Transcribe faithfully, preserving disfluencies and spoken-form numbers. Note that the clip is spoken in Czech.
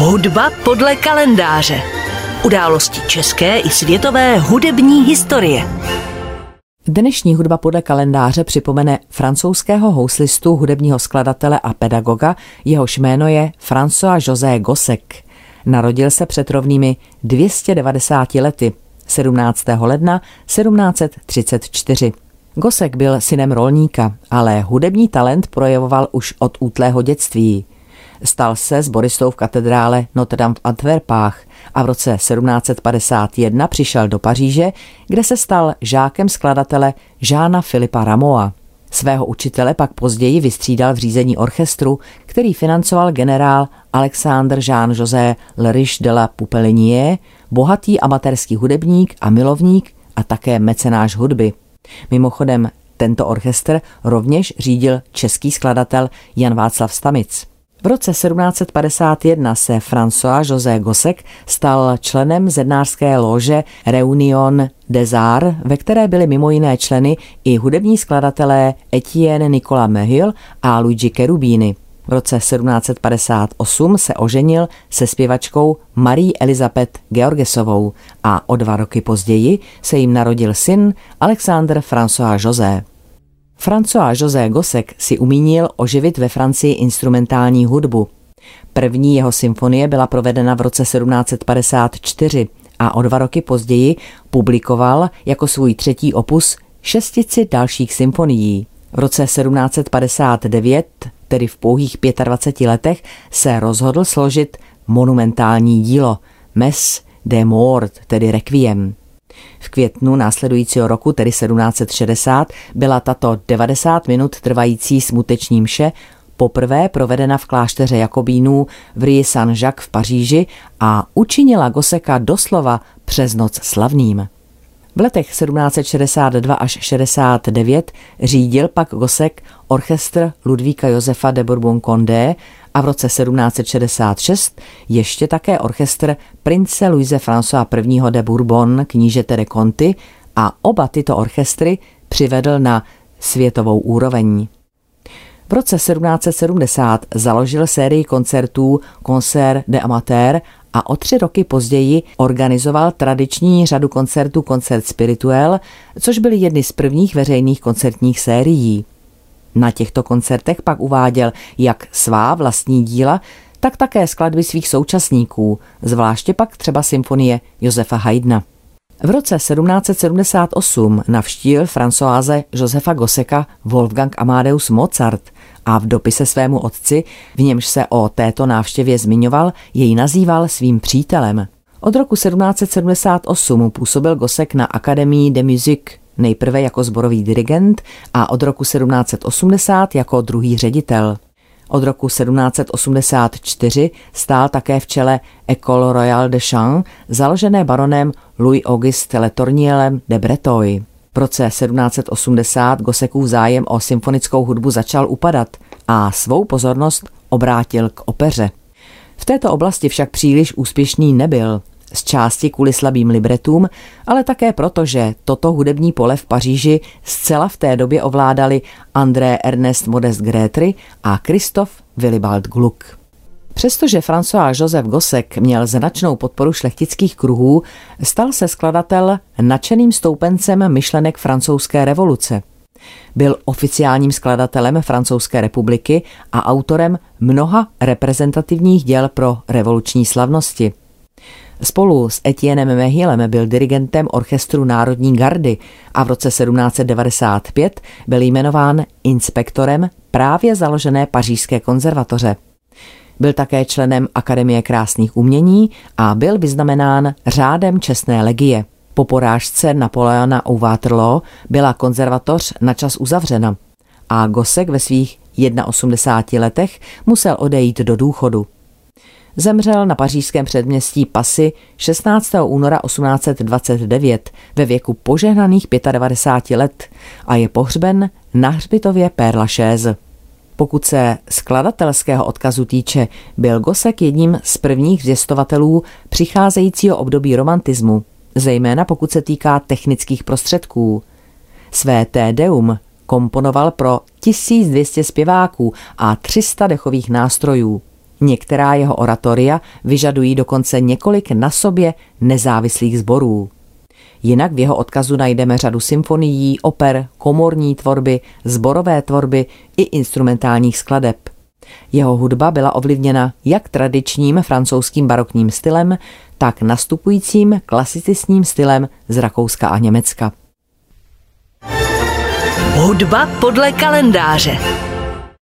Hudba podle kalendáře. Události české i světové hudební historie. Dnešní hudba podle kalendáře připomene francouzského houslistu, hudebního skladatele a pedagoga, jehož jméno je François-Joseph Gossec. Narodil se před rovnými dvěma stě devadesáti lety, sedmnáctého ledna sedmnáct set třicet čtyři. Gossec byl synem rolníka, ale hudební talent projevoval už od útlého dětství. Stal se sboristou v katedrále Notre-Dame v Antverpách a v roce sedmnáct set padesát jedna přišel do Paříže, kde se stal žákem skladatele Jean-Philippe Rameau. Svého učitele pak později vystřídal v řízení orchestru, který financoval generál Alexandre Jean Joseph Le Riche de La Pouplinière, bohatý amatérský hudebník a milovník a také mecenáš hudby. Mimochodem, tento orchestr rovněž řídil český skladatel Jan Václav Stamitz. V roce sedmnáct set padesát jedna se François-Joseph Gossec stal členem zednářské lóže Réunion des Arts, ve které byli mimo jiné členy i hudební skladatelé Étienne Nicolas Méhul a Luigi Cherubini. V roce sedmnáct set padesát osm se oženil se zpěvačkou Marie Elizabeth Georgesovou a o dva roky později se jim narodil syn Alexandre François-Joseph. François-Joseph Gossec si umínil oživit ve Francii instrumentální hudbu. První jeho symfonie byla provedena v roce sedmnáct set padesát čtyři a o dva roky později publikoval jako svůj třetí opus šestici dalších symfonií. V roce sedmnáct set padesát devět, tedy v pouhých dvaceti pěti letech, se rozhodl složit monumentální dílo Messe des Morts, tedy Requiem. V květnu následujícího roku, tedy sedmnáct set šedesát, byla tato devadesát minut trvající smuteční mše poprvé provedena v klášteře Jakobínů v Rue Saint-Jacques v Paříži a učinila Gosseka doslova přes noc slavným. V letech sedmnáct set šedesát dva až šedesát devět řídil pak Gossec orchestr Ludvíka Josefa de Bourbon-Condé a v roce sedmnáct set šedesát šest ještě také orchestr prince Louise Françoise prvního de Bourbon, knížete de Conti, a oba tyto orchestry přivedl na světovou úroveň. V roce sedmnáct set sedmdesát založil sérii koncertů Concert des Amateurs a o tři roky později organizoval tradiční řadu koncertů Concert Spirituel, což byly jedny z prvních veřejných koncertních sérií. Na těchto koncertech pak uváděl jak svá vlastní díla, tak také skladby svých současníků, zvláště pak třeba symfonie Josefa Haydna. V roce sedmnáct set sedmdesát osm navštívil Françoise Josefa Gosseka Wolfgang Amadeus Mozart a v dopise svému otci, v němž se o této návštěvě zmiňoval, jej nazýval svým přítelem. Od roku sedmnáct set sedmdesát osm působil Gossec na Académie de Musique, nejprve jako sborový dirigent a od roku sedmnáct set osmdesát jako druhý ředitel. Od roku sedmnáct set osmdesát čtyři stál také v čele École Royale de chant, založené baronem Louis-Auguste Letornielem de Bretoy. V roce sedmnáct set osmdesát Gossecův zájem o symfonickou hudbu začal upadat a svou pozornost obrátil k opeře. V této oblasti však příliš úspěšný nebyl, z části kvůli slabým libretům, ale také proto, že toto hudební pole v Paříži zcela v té době ovládali André Ernest Modest Grétry a Christoph Willibald Gluck. Přestože François-Joseph Gossec měl značnou podporu šlechtických kruhů, stal se skladatel nadšeným stoupencem myšlenek francouzské revoluce. Byl oficiálním skladatelem Francouzské republiky a autorem mnoha reprezentativních děl pro revoluční slavnosti. Spolu s Étiennem Méhulem byl dirigentem orchestru Národní gardy a v roce sedmnáct set devadesát pět byl jmenován inspektorem právě založené pařížské konzervatoře. Byl také členem Akademie krásných umění a byl vyznamenán řádem čestné legie. Po porážce Napoleona u Waterloo byla konzervatoř načas uzavřena a Gossec ve svých osmdesáti jedné letech musel odejít do důchodu. Zemřel na pařížském předměstí Passy šestnáctého února osmnáct set dvacet devět ve věku požehnaných devadesáti pěti let a je pohřben na hřbitově Père Lachaise. Pokud se skladatelského odkazu týče, byl Gossec jedním z prvních zvěstovatelů přicházejícího období romantismu, zejména pokud se týká technických prostředků. Své Te Deum komponoval pro tisíc dvě stě zpěváků a tři sta dechových nástrojů. Některá jeho oratoria vyžadují dokonce několik na sobě nezávislých sborů. Jinak v jeho odkazu najdeme řadu symfonií, oper, komorní tvorby, sborové tvorby i instrumentálních skladeb. Jeho hudba byla ovlivněna jak tradičním francouzským barokním stylem, tak nastupujícím klasicistním stylem z Rakouska a Německa. Hudba podle kalendáře.